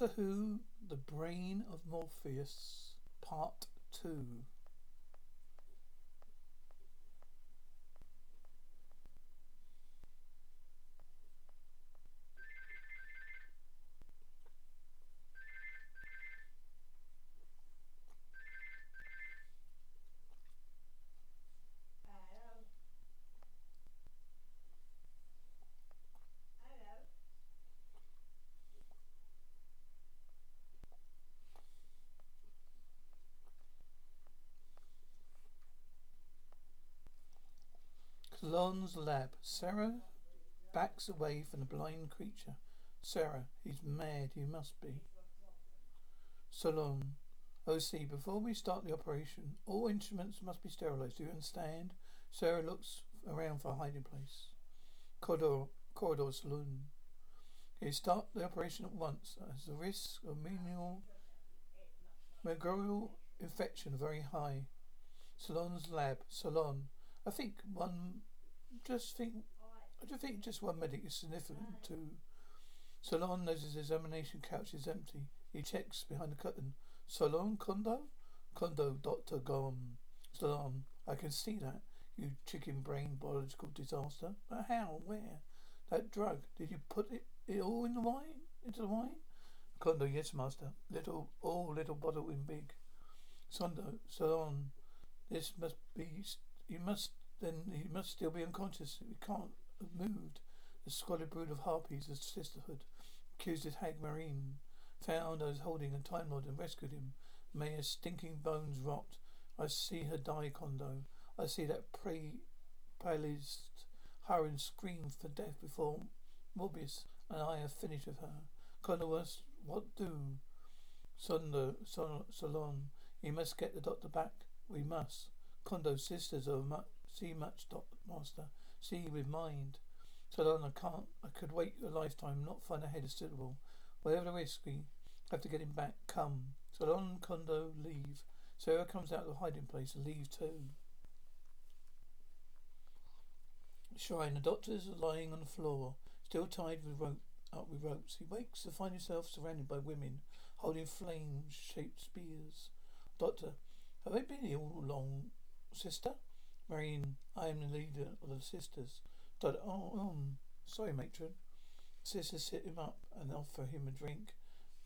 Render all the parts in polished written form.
Doctor Who, The Brain of Morpheus, Part 2. Solon's lab. Sarah backs away from the blind creature. Sarah, he's mad, you must be. Solon. OC, before we start the operation, all instruments must be sterilized. Do you understand? Sarah looks around for a hiding place. Corridor Solon. Okay, start the operation at once, as the risk of mercurial infection is very high. Solon's lab. Solon. I just think one medic is significant too. Solon notices his examination couch is empty. He checks behind the curtain. Solon, Condo? Condo, Doctor gone. Solon, I can see that. You chicken brain biological disaster. But how? Where? That drug. Did you put it all in the wine? Into the wine? Condo, yes, master. Little bottle in big. Solon, this must be he must still be unconscious. We can't have moved. The squalid brood of harpies, the sisterhood, accused his hag Marine, found I was holding a Time Lord and rescued him. May her stinking bones rot. I see her die, Condo. I see that palest Hiren scream for death before Morbius, and I have finished with her. Condo, what do? Solon, you must get the doctor back. We must. Condo's sisters are see much, Doctor Master. See with mind. Solon, I could wait a lifetime, not find a head of suitable. Whatever the risk, we have to get him back. Come. Solon, Condo, leave. Sarah comes out of the hiding place and leaves too. Shrine. The doctor is lying on the floor, still tied up with ropes. He wakes to find himself surrounded by women holding flame-shaped spears. Doctor, have I been here all along? Sister? Marine, I am the leader of the sisters. Doctor, sorry, matron. Sisters sit him up and offer him a drink.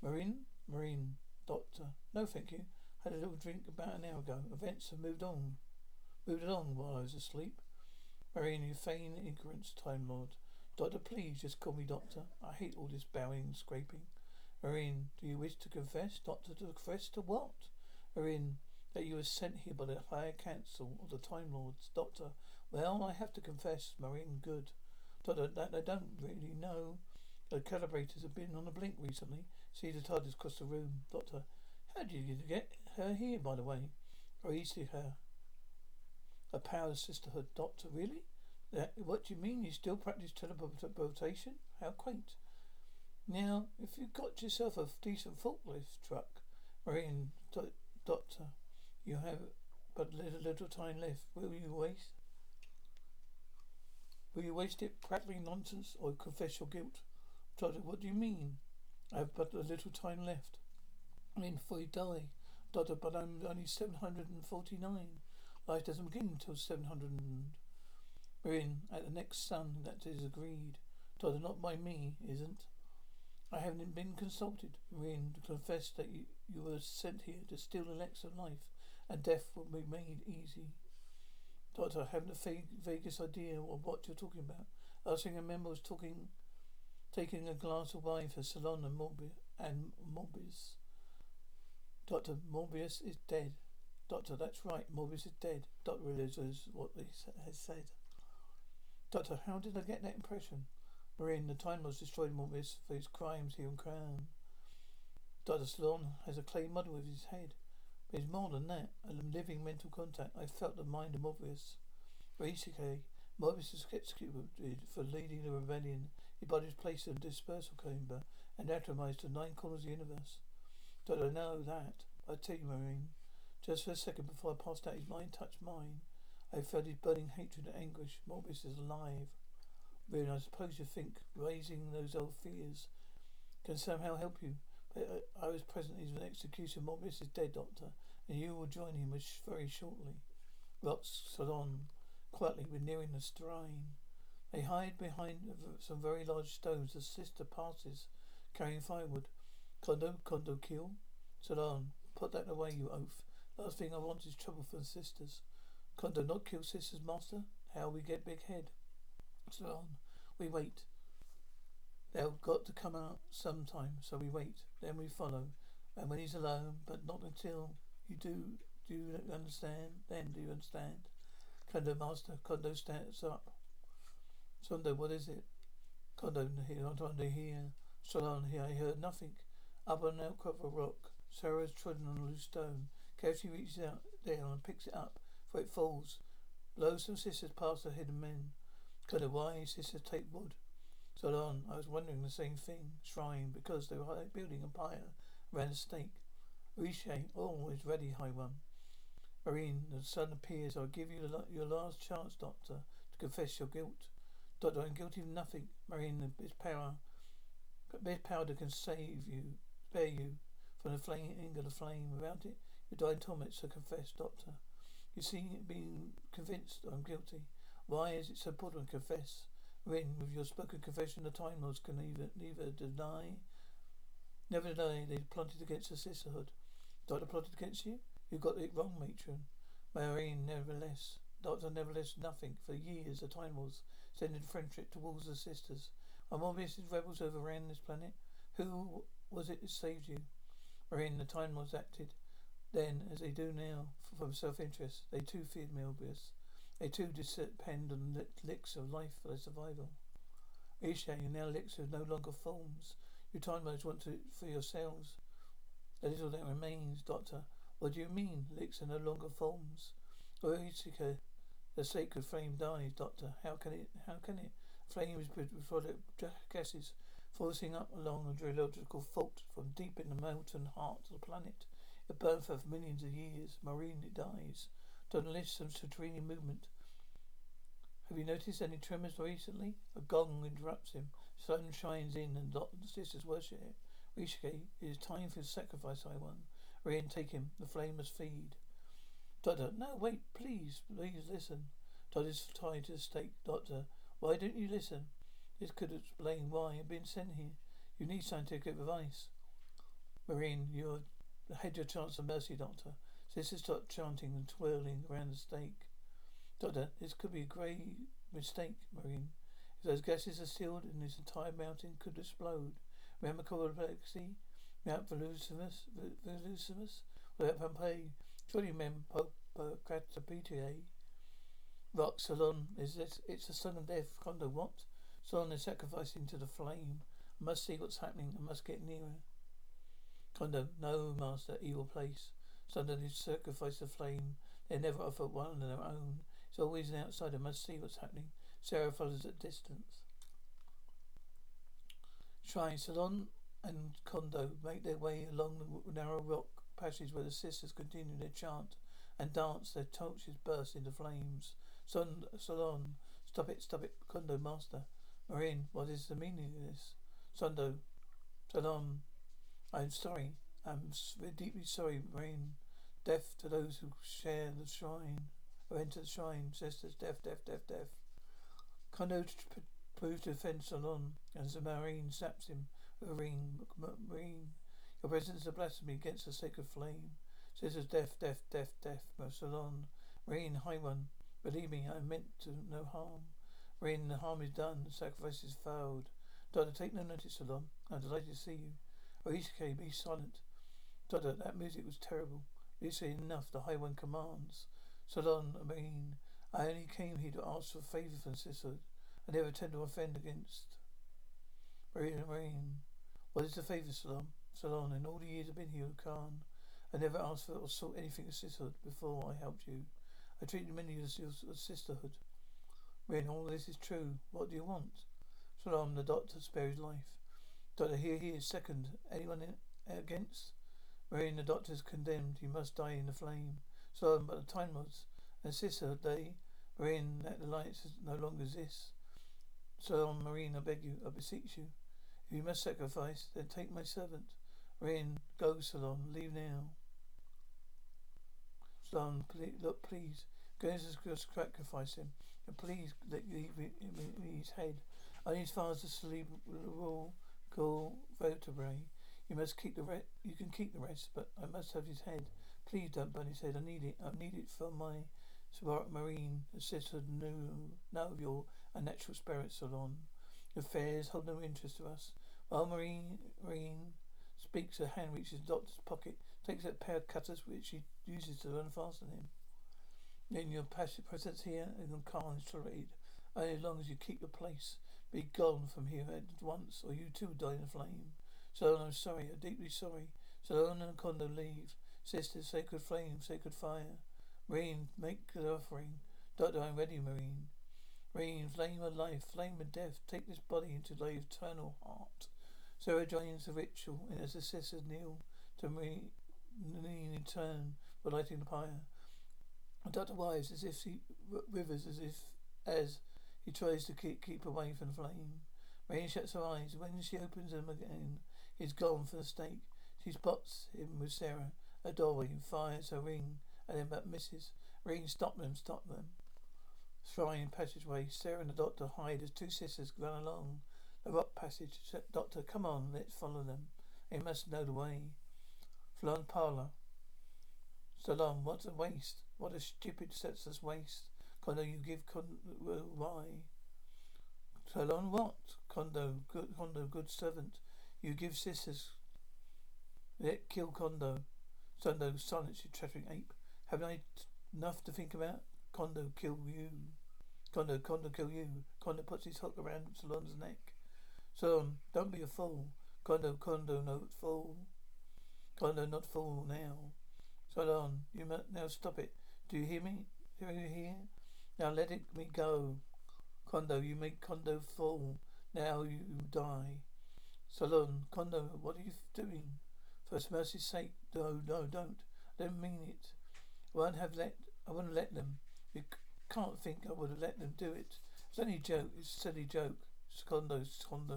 Marine, Doctor, no thank you. Had a little drink about an hour ago. Events have moved on while I was asleep. Marine, you feign ignorance, Time Lord. Doctor, please just call me Doctor. I hate all this bowing and scraping. Marine, do you wish to confess? Doctor, to confess to what? Marine, that you were sent here by the higher council of the Time Lords. Doctor, well, I have to confess, Marine, good. Doctor, that I don't really know. The calibrators have been on a blink recently. See the TARDIS across the room. Doctor, how did you get her here, by the way? Or you see her? A power sisterhood. Doctor, really? What do you mean? You still practice teleportation? How quaint. Now, if you got yourself a decent forklift truck, Marine, Doctor, you have but little time left. Will you waste it prattling nonsense or confess your guilt? Doctor, what do you mean? I have but a little time left. I mean, before you die. Doctor, but I'm only 749. Life doesn't begin until 700. We're in at the next sun, that is agreed. Doctor, not by me, isn't. I haven't been consulted. Marine, confess that you were sent here to steal the Lex of life, and death will be made easy. Doctor, I haven't the vaguest idea of what you're talking about. Last thing I remember was taking a glass of wine for Solon and Morbius. Doctor, Morbius is dead. Doctor, that's right, Morbius is dead. Doctor realizes what he has said. Doctor, how did I get that impression? Marine, the Time Lords destroyed Morbius for his crimes here on Crown. Dr. Solon has a clay model with his head, but it's more than that. A living mental contact. I felt the mind of Morbius. Morbius is executed for leading the rebellion. His body is placed in a dispersal chamber and atomized to 9 corners of the universe. Dr. I know that. I tell you, Marine, just for a second before I passed out, his mind touched mine. I felt his burning hatred and anguish. Morbius is alive. Really, I suppose you think raising those old fears can somehow help you, I was present at his execution. Morbius is dead, Doctor, and you will join him very shortly. Lots Solon quietly when nearing the shrine. They hide behind some very large stones. The sister passes, carrying firewood. Condo, kill. Solon, put that away, you oaf. Last thing I want is trouble for the sisters. Condo, not kill sisters, master. How we get big head? Solon, we wait. They've got to come out sometime, so we wait. Then we follow. And when he's alone, but not until you do. Do you understand? Then do you understand? Condo, master. Condo stands up. Condo, what is it? Condo, not under here. Solon, here I heard nothing. Up on an outcrop of rock, Sarah is trodden on a loose stone. Carefully reaches out there and picks it up, for it falls. Blow some sisters past the hidden men. Condo, why sisters take wood? Solon, I was wondering the same thing. Shrine, because they were building a pyre around a stake. Rishay, all is ready, High One. Marine, the sun appears. I'll give you your last chance, Doctor, to confess your guilt. Doctor, I'm guilty of nothing. Marine, the best powder can spare you from the flaming of the flame. Without it, you die in torment, so confess, Doctor. You seem being convinced I'm guilty. Why is it so important to confess? Marine, with your spoken confession, the Time Lords can never deny they plotted against the sisterhood. Doctor plotted against you? You got it wrong, matron. Marine, nevertheless. Doctor, nevertheless, nothing. For years, the Time Lords sending friendship towards the sisters. When Morbius' rebels overran this planet, who was it that saved you? Marine, the Time Lords acted then, as they do now, from self-interest. They too feared Morbius. They too depend on licks of life for their survival. Isha, your now elixir no longer forms. You Time Lords want to for yourselves. The little that remains, Doctor. What do you mean? Elixir no longer forms. Oisika, the sacred flame dies, Doctor. How can it? Flame is product gases forcing up along a geological fault from deep in the molten heart of the planet. It burned for millions of years. Marine, it dies. Don't enlist some subterranean movement. Have you noticed any tremors recently? A gong interrupts him. Sun shines in and the sisters worship it. Rishike, it is time for sacrifice, I won. Marine, take him. The flame must feed. Doctor, no, wait, please listen. Doctor is tied to the stake. Doctor, why don't you listen? This could explain why I've been sent here. You need scientific advice. Marine, you had your chance of mercy, Doctor. Sisters start chanting and twirling around the stake. Doctor, this could be a grave mistake, Marine. If those gases are sealed and this entire mountain could explode. Remember complexity? Mount Volusimus? Without Pompeii? Surely remember Pocatapitiae? Rock, Solon, is this? It's the son of death. Condo, what? Solon is sacrificing to the flame. I must see what's happening. I must get nearer. Condo, no, master, evil place. Solon is sacrificed to the flame. They never offer one of their own. It's always an outsider. I must see what's happening. Sarah follows at distance. Shrine, Solon and Condo make their way along the narrow rock passage where the sisters continue their chant and dance. Their torches burst into flames. Solon, stop it, Condo, master. Marine, what is the meaning of this? Solon, I'm deeply sorry, Marine. Death to those who share the shrine, or enter the shrine. Sisters, death. Condo proves to offend Solon, and the Marine saps him with a ring. Marine, your presence is a blasphemy against the sacred flame. Sisters, death. Solon, Marine, High One, believe me, I meant to no harm. Marine, the harm is done, the sacrifice is failed. Doctor, take no notice, Solon. I'm delighted to see you. Oishike, be silent. Doctor, that music was terrible. This is enough, the High One commands. Solon, Marine, I only came here to ask for a favour from sisterhood. I never tend to offend against. Marine, what is the favour, Solon? Solon, in all the years I've been here, Karn, I never asked for or sought anything of sisterhood before I helped you. I treated many of you as sisterhood. Marine, all this is true. What do you want? Solon, the Doctor, spare his life. Doctor, here he is, second. Anyone against? Marine, the Doctor is condemned. You must die in the flame. Solon, but the Time Lords and sisterhood, they, Marine, that the lights no longer exists. Solon, Marine, I beg you, I beseech you. If you must sacrifice, then take my servant. Marine, go, Solon. Leave now. Solon, please, look, please. Goes to sacrifice him. And please, leave his head. Only as far as the cerebral vertebrae. You must keep the rest. You can keep the rest, but I must have his head. Please don't burn his head. I need it. I need it for my Marine, sister, now of your unnatural spirit, Solon. The affairs hold no interest to us. While Marine speaks, her hand reaches the doctor's pocket, takes that pair of cutters which she uses to unfasten him. Then your passive presence here and your Karn is tolerated, only as long as you keep your place. Be gone from here at once, or you too die in a flame. Solon, I'm sorry, I'm deeply sorry. Solon and Condo, leave. Sister, sacred flame, sacred fire. Marine, make the offering. Doctor, I'm ready, Marine. Marine, flame of life, flame of death, take this body into thy eternal heart. Sarah joins the ritual, and as the sisters kneel to Marine in turn for lighting the pyre. Doctor wives as if she withers as he tries to keep away from the flame. Marine shuts her eyes. When she opens them again, he's gone for the stake. She spots him with Sarah, a doorway, and fires her ring. And then but misses. Marine, stop them. Shrine passageway. Sarah and the doctor hide as two sisters run along the rock passage. Doctor, come on, let's follow them. They must know the way. Flan parlour. Solon, what a waste. What a stupid senseless waste. Condo, you give why? Solon, what? Condo, good servant. You give sisters. Let kill Condo. Condo, silence, you chattering ape. Haven't I enough to think about? Condo, kill you. Condo, kill you. Condo puts his hook around Solon's neck. Solon, don't be a fool. Condo, not fool now. Solon, you must now stop it. Do you hear me? Do you hear? Now let it me go. Condo, you make Condo fall. Now you die. Solon, Condo, what are you doing? For mercy's sake, no, don't. I don't mean it. I wouldn't let them. You can't think I would have let them do it. It's a silly joke. Condo, Solon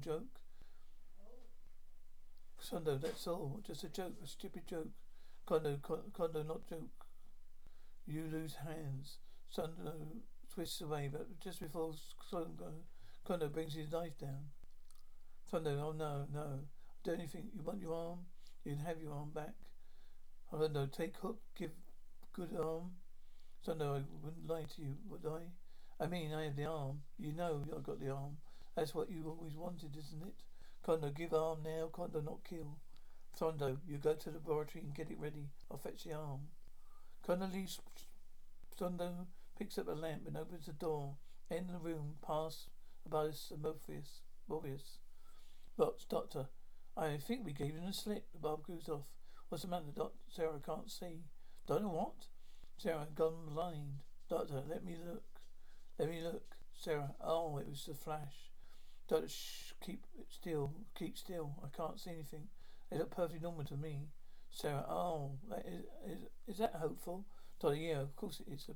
joke. Condo, that's all. Just a joke, a stupid joke. Condo, not joke. You lose hands. Condo twists away, but just before Condo brings his knife down. Condo, oh no. Do anything. You want your arm? You can have your arm back. Condo, take hook, give good arm. Condo, I wouldn't lie to you, would I? I mean, I have the arm. You know I've got the arm. That's what you always wanted, isn't it? Condo, give arm now. Condo, not kill. Condo, you go to the laboratory and get it ready. I'll fetch the arm. Condo leaves. Condo picks up a lamp and opens the door. End the room, past about Morbius. Lots, Doctor. I think we gave him a slip. The bulb goes off. What's the matter, Doctor? Sarah can't see. Don't know what? Sarah, gone blind. Doctor, let me look. Sarah, oh, it was the flash. Doctor, shh, keep still. I can't see anything. They look perfectly normal to me. Sarah, oh, is that hopeful? Doctor, yeah, of course it is. The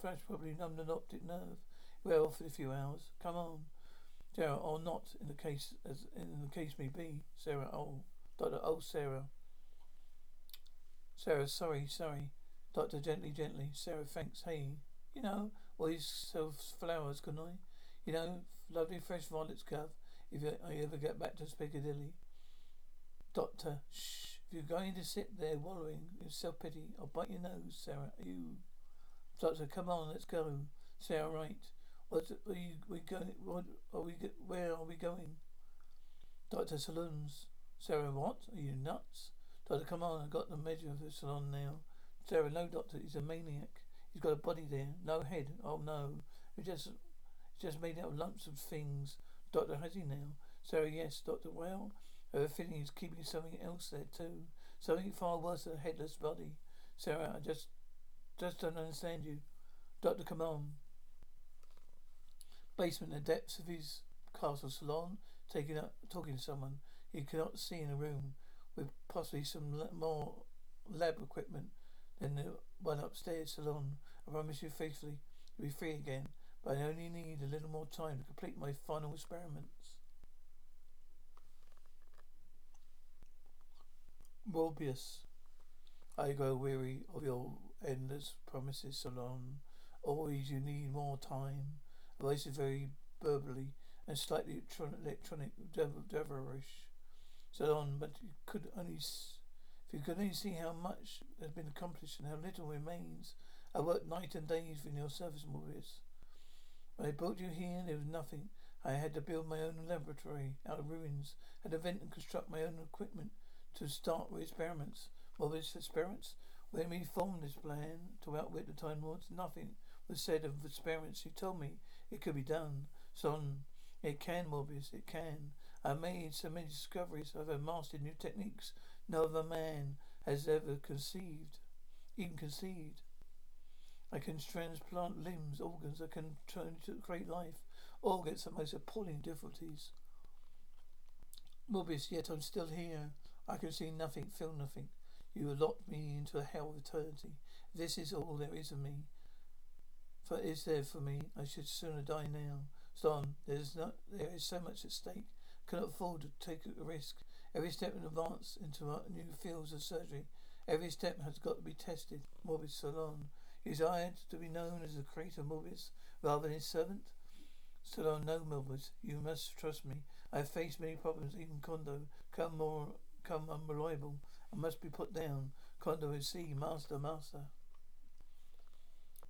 flash probably numbed an optic nerve. We're off in a few hours. Come on. Sarah, or not, in the case may be. Sarah, oh. Doctor, oh, Sarah. Sarah, sorry. Doctor, gently. Sarah, thanks. Hey, you know, all these flowers, couldn't I? You know, lovely fresh violets, curve, if I ever get back to Piccadilly. Doctor, shh, if you're going to sit there wallowing in self-pity, I'll bite your nose, Sarah. You. Doctor, come on, let's go. Sarah, right. Where are we going? Doctor, Saloons. Sarah, what? Are you nuts? Doctor, come on, I've got the measure of the Solon now. Sarah, no, Doctor, he's a maniac. He's got a body there, no head. Oh no, it's just made out of lumps of things. Doctor, has he now? Sarah, yes. Doctor, well, I have a feeling he's keeping something else there too. Something far worse than a headless body. Sarah, I just don't understand you. Doctor, come on. Basement, the depths of his castle Solon, talking to someone he cannot see in a room. With possibly some more lab equipment than the one upstairs, Solon. I promise you faithfully you'll be free again, but I only need a little more time to complete my final experiments. Morbius, I go weary of your endless promises, Solon. Always you need more time. Voice is very burbly and slightly electronic, devilish. Solon, but you could only if you could only see how much has been accomplished and how little remains. I worked night and day in your service, Morbius. When I brought you here, there was nothing. I had to build my own laboratory out of ruins, had to invent and construct my own equipment to start with experiments. Morbius experiments? When we formed this plan to outwit the Time Lords, nothing was said of experiments. You told me it could be done. Son, it can, Morbius, it can. I made so many discoveries. I've mastered new techniques no other man has ever conceived, I can transplant limbs, organs. I can turn to create life. All gets the most appalling difficulties. Morbius, yet I'm still here. I can see nothing, feel nothing. You locked me into a hell of eternity. This is all there is of me. For is there for me? I should sooner die now. Son, there is so much at stake. Cannot afford to take a risk. Every step in advance into our new fields of surgery. Every step has got to be tested. Morbius, Solon. He desired to be known as the creator of Morbius rather than his servant. Solon, no, Morbius, you must trust me. I have faced many problems, even Condo. Come unreliable. I must be put down. Condo is master.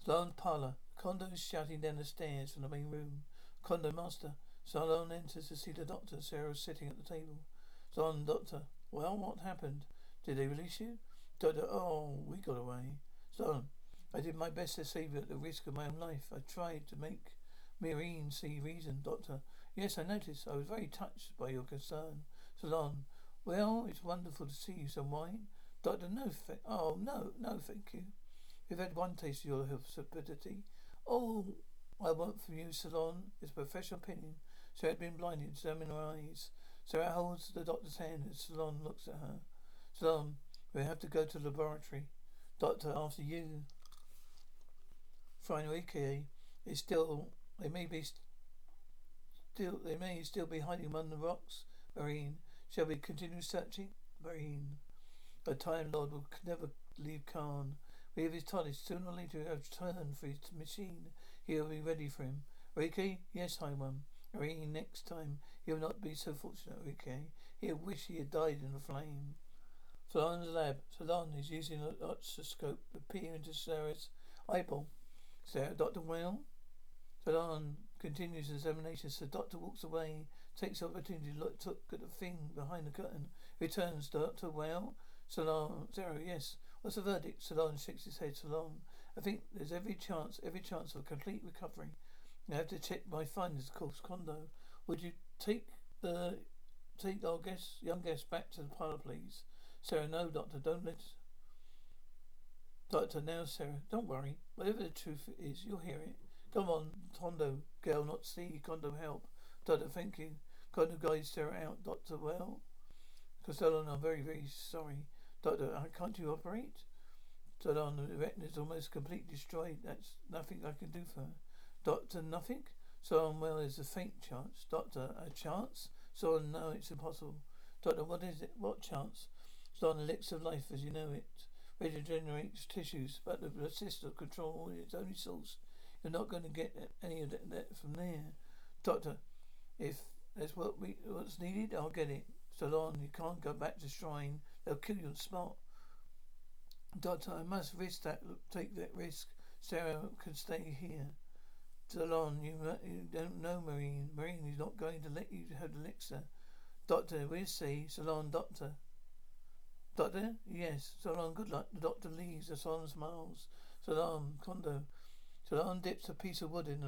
Solon's parlour. Condo is shouting down the stairs from the main room. Condo, master. Solon enters to see the doctor. Sarah is sitting at the table. Solon, doctor. Well, what happened? Did they release you? Doctor, oh, we got away. Solon. I did my best to save you at the risk of my own life. I tried to make Marine see reason, Doctor. Yes, I noticed. I was very touched by your concern. Solon, well, it's wonderful to see you. Some wine? Doctor, no, thank you. You've had one taste of your stupidity. All I want from you, Solon, is a professional opinion. Sarah had been blinded, examining her eyes. Sarah holds the doctor's hand and Solon looks at her. Solon, we have to go to the laboratory. Doctor, after you. Final AKA is still. They may still be hiding among the rocks. Marine, shall we continue searching? Marine, a Time Lord will never leave Karn. We have his Tardis. Sooner or later, he'll return for his machine. He'll be ready for him. Reiki, yes, High One. Marine, next time he'll not be so fortunate. Reiki, he'll wish he had died in a flame. Solon's lab. Solon is using an oscilloscope to peer into Sarah's eyeball. Sarah, Dr. Whale. Solon continues his examination. So Doctor walks away, takes the opportunity to look at the thing behind the curtain. Returns, Dr. Whale. Solon, Sarah, yes. What's the verdict? Solon shakes his head. Solon, I think there's every chance of complete recovery. I have to check my findings, of course. Condo, would you take our young guest back to the parlour, please? Sarah, no, Doctor, don't let. Doctor, now Sarah, don't worry. Whatever the truth is, you'll hear it. Come on, Condo, girl, not see. Condo, help. Doctor, thank you. Condo guides Sarah out. Doctor, well. Solon, I'm very, very sorry. Doctor, can't you operate? Solon, the retina is almost completely destroyed. That's nothing I can do for her. Doctor, nothing? Solon, well, there's a faint chance. Doctor, a chance? Solon, no, it's impossible. Doctor, what is it? What chance? Solon, elixir of life as you know it. Regenerates tissues, but the system control is its only source. You're not going to get any of that from there. Doctor, if that's what's needed, I'll get it. Solon, you can't go back to Shrine. They'll kill you on the spot. Doctor, I must take that risk. Sarah can stay here. Solon, you don't know Marine. Marine is not going to let you have the elixir. Doctor, we'll see. Solon, doctor. Doctor? Yes. Solon, good luck. The doctor leaves. Solon smiles. Solon, Condo. Solon dips a piece of wood in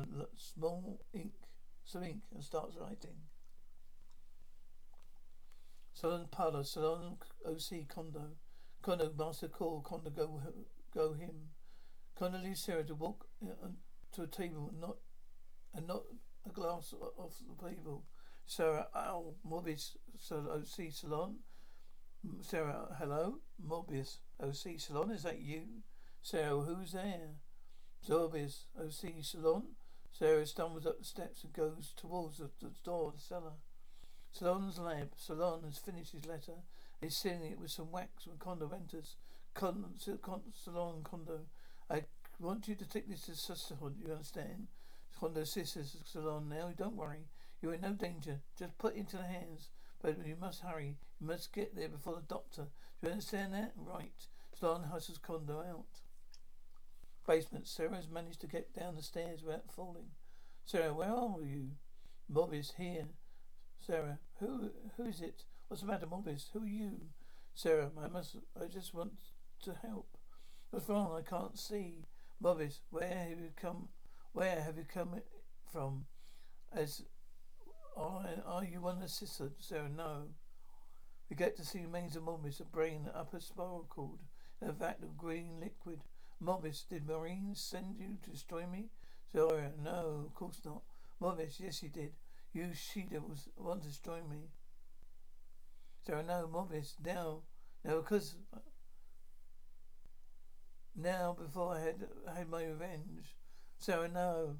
some ink and starts writing. Solon parlour. Solon OC Condo. Condo master call. Condo go him. Condo leaves Sarah to walk to a table and not a glass off the table. Sarah, ow, Morbius, OC Solon. Sarah, hello? Morbius, OC Solon, is that you? Sarah, who's there? Morbius, OC Solon. Sarah stumbles up the steps and goes towards the door of the cellar. Solon's lab. Solon has finished his letter is sealing it with some wax when Condo enters. Solon, Condo, I want you to take this to sisterhood, you understand? Condo says, Solon, now don't worry. You're in no danger. Just put it into the hands. But you must hurry. You must get there before the doctor. Do you understand that? Right. Solon hustles Condo out. Basement. Sarah has managed to get down the stairs without falling. Sarah, where are you? Morbius here. Sarah, who is it? What's the matter, Morbius? Who are you? Sarah, I just want to help. What's wrong? I can't see. Morbius, where have you come from? Are you one of the sisters? Sarah, no. We get to see remains of Morbius, a brain, the upper spiral cord, and a vat of green liquid. Morbius, did Marine send you to destroy me? Sarah, no, of course not. Morbius, yes, he did. You she-devils want to destroy me. Sarah, no, Morbius, now, because... Now, before I had my revenge. Sarah, no.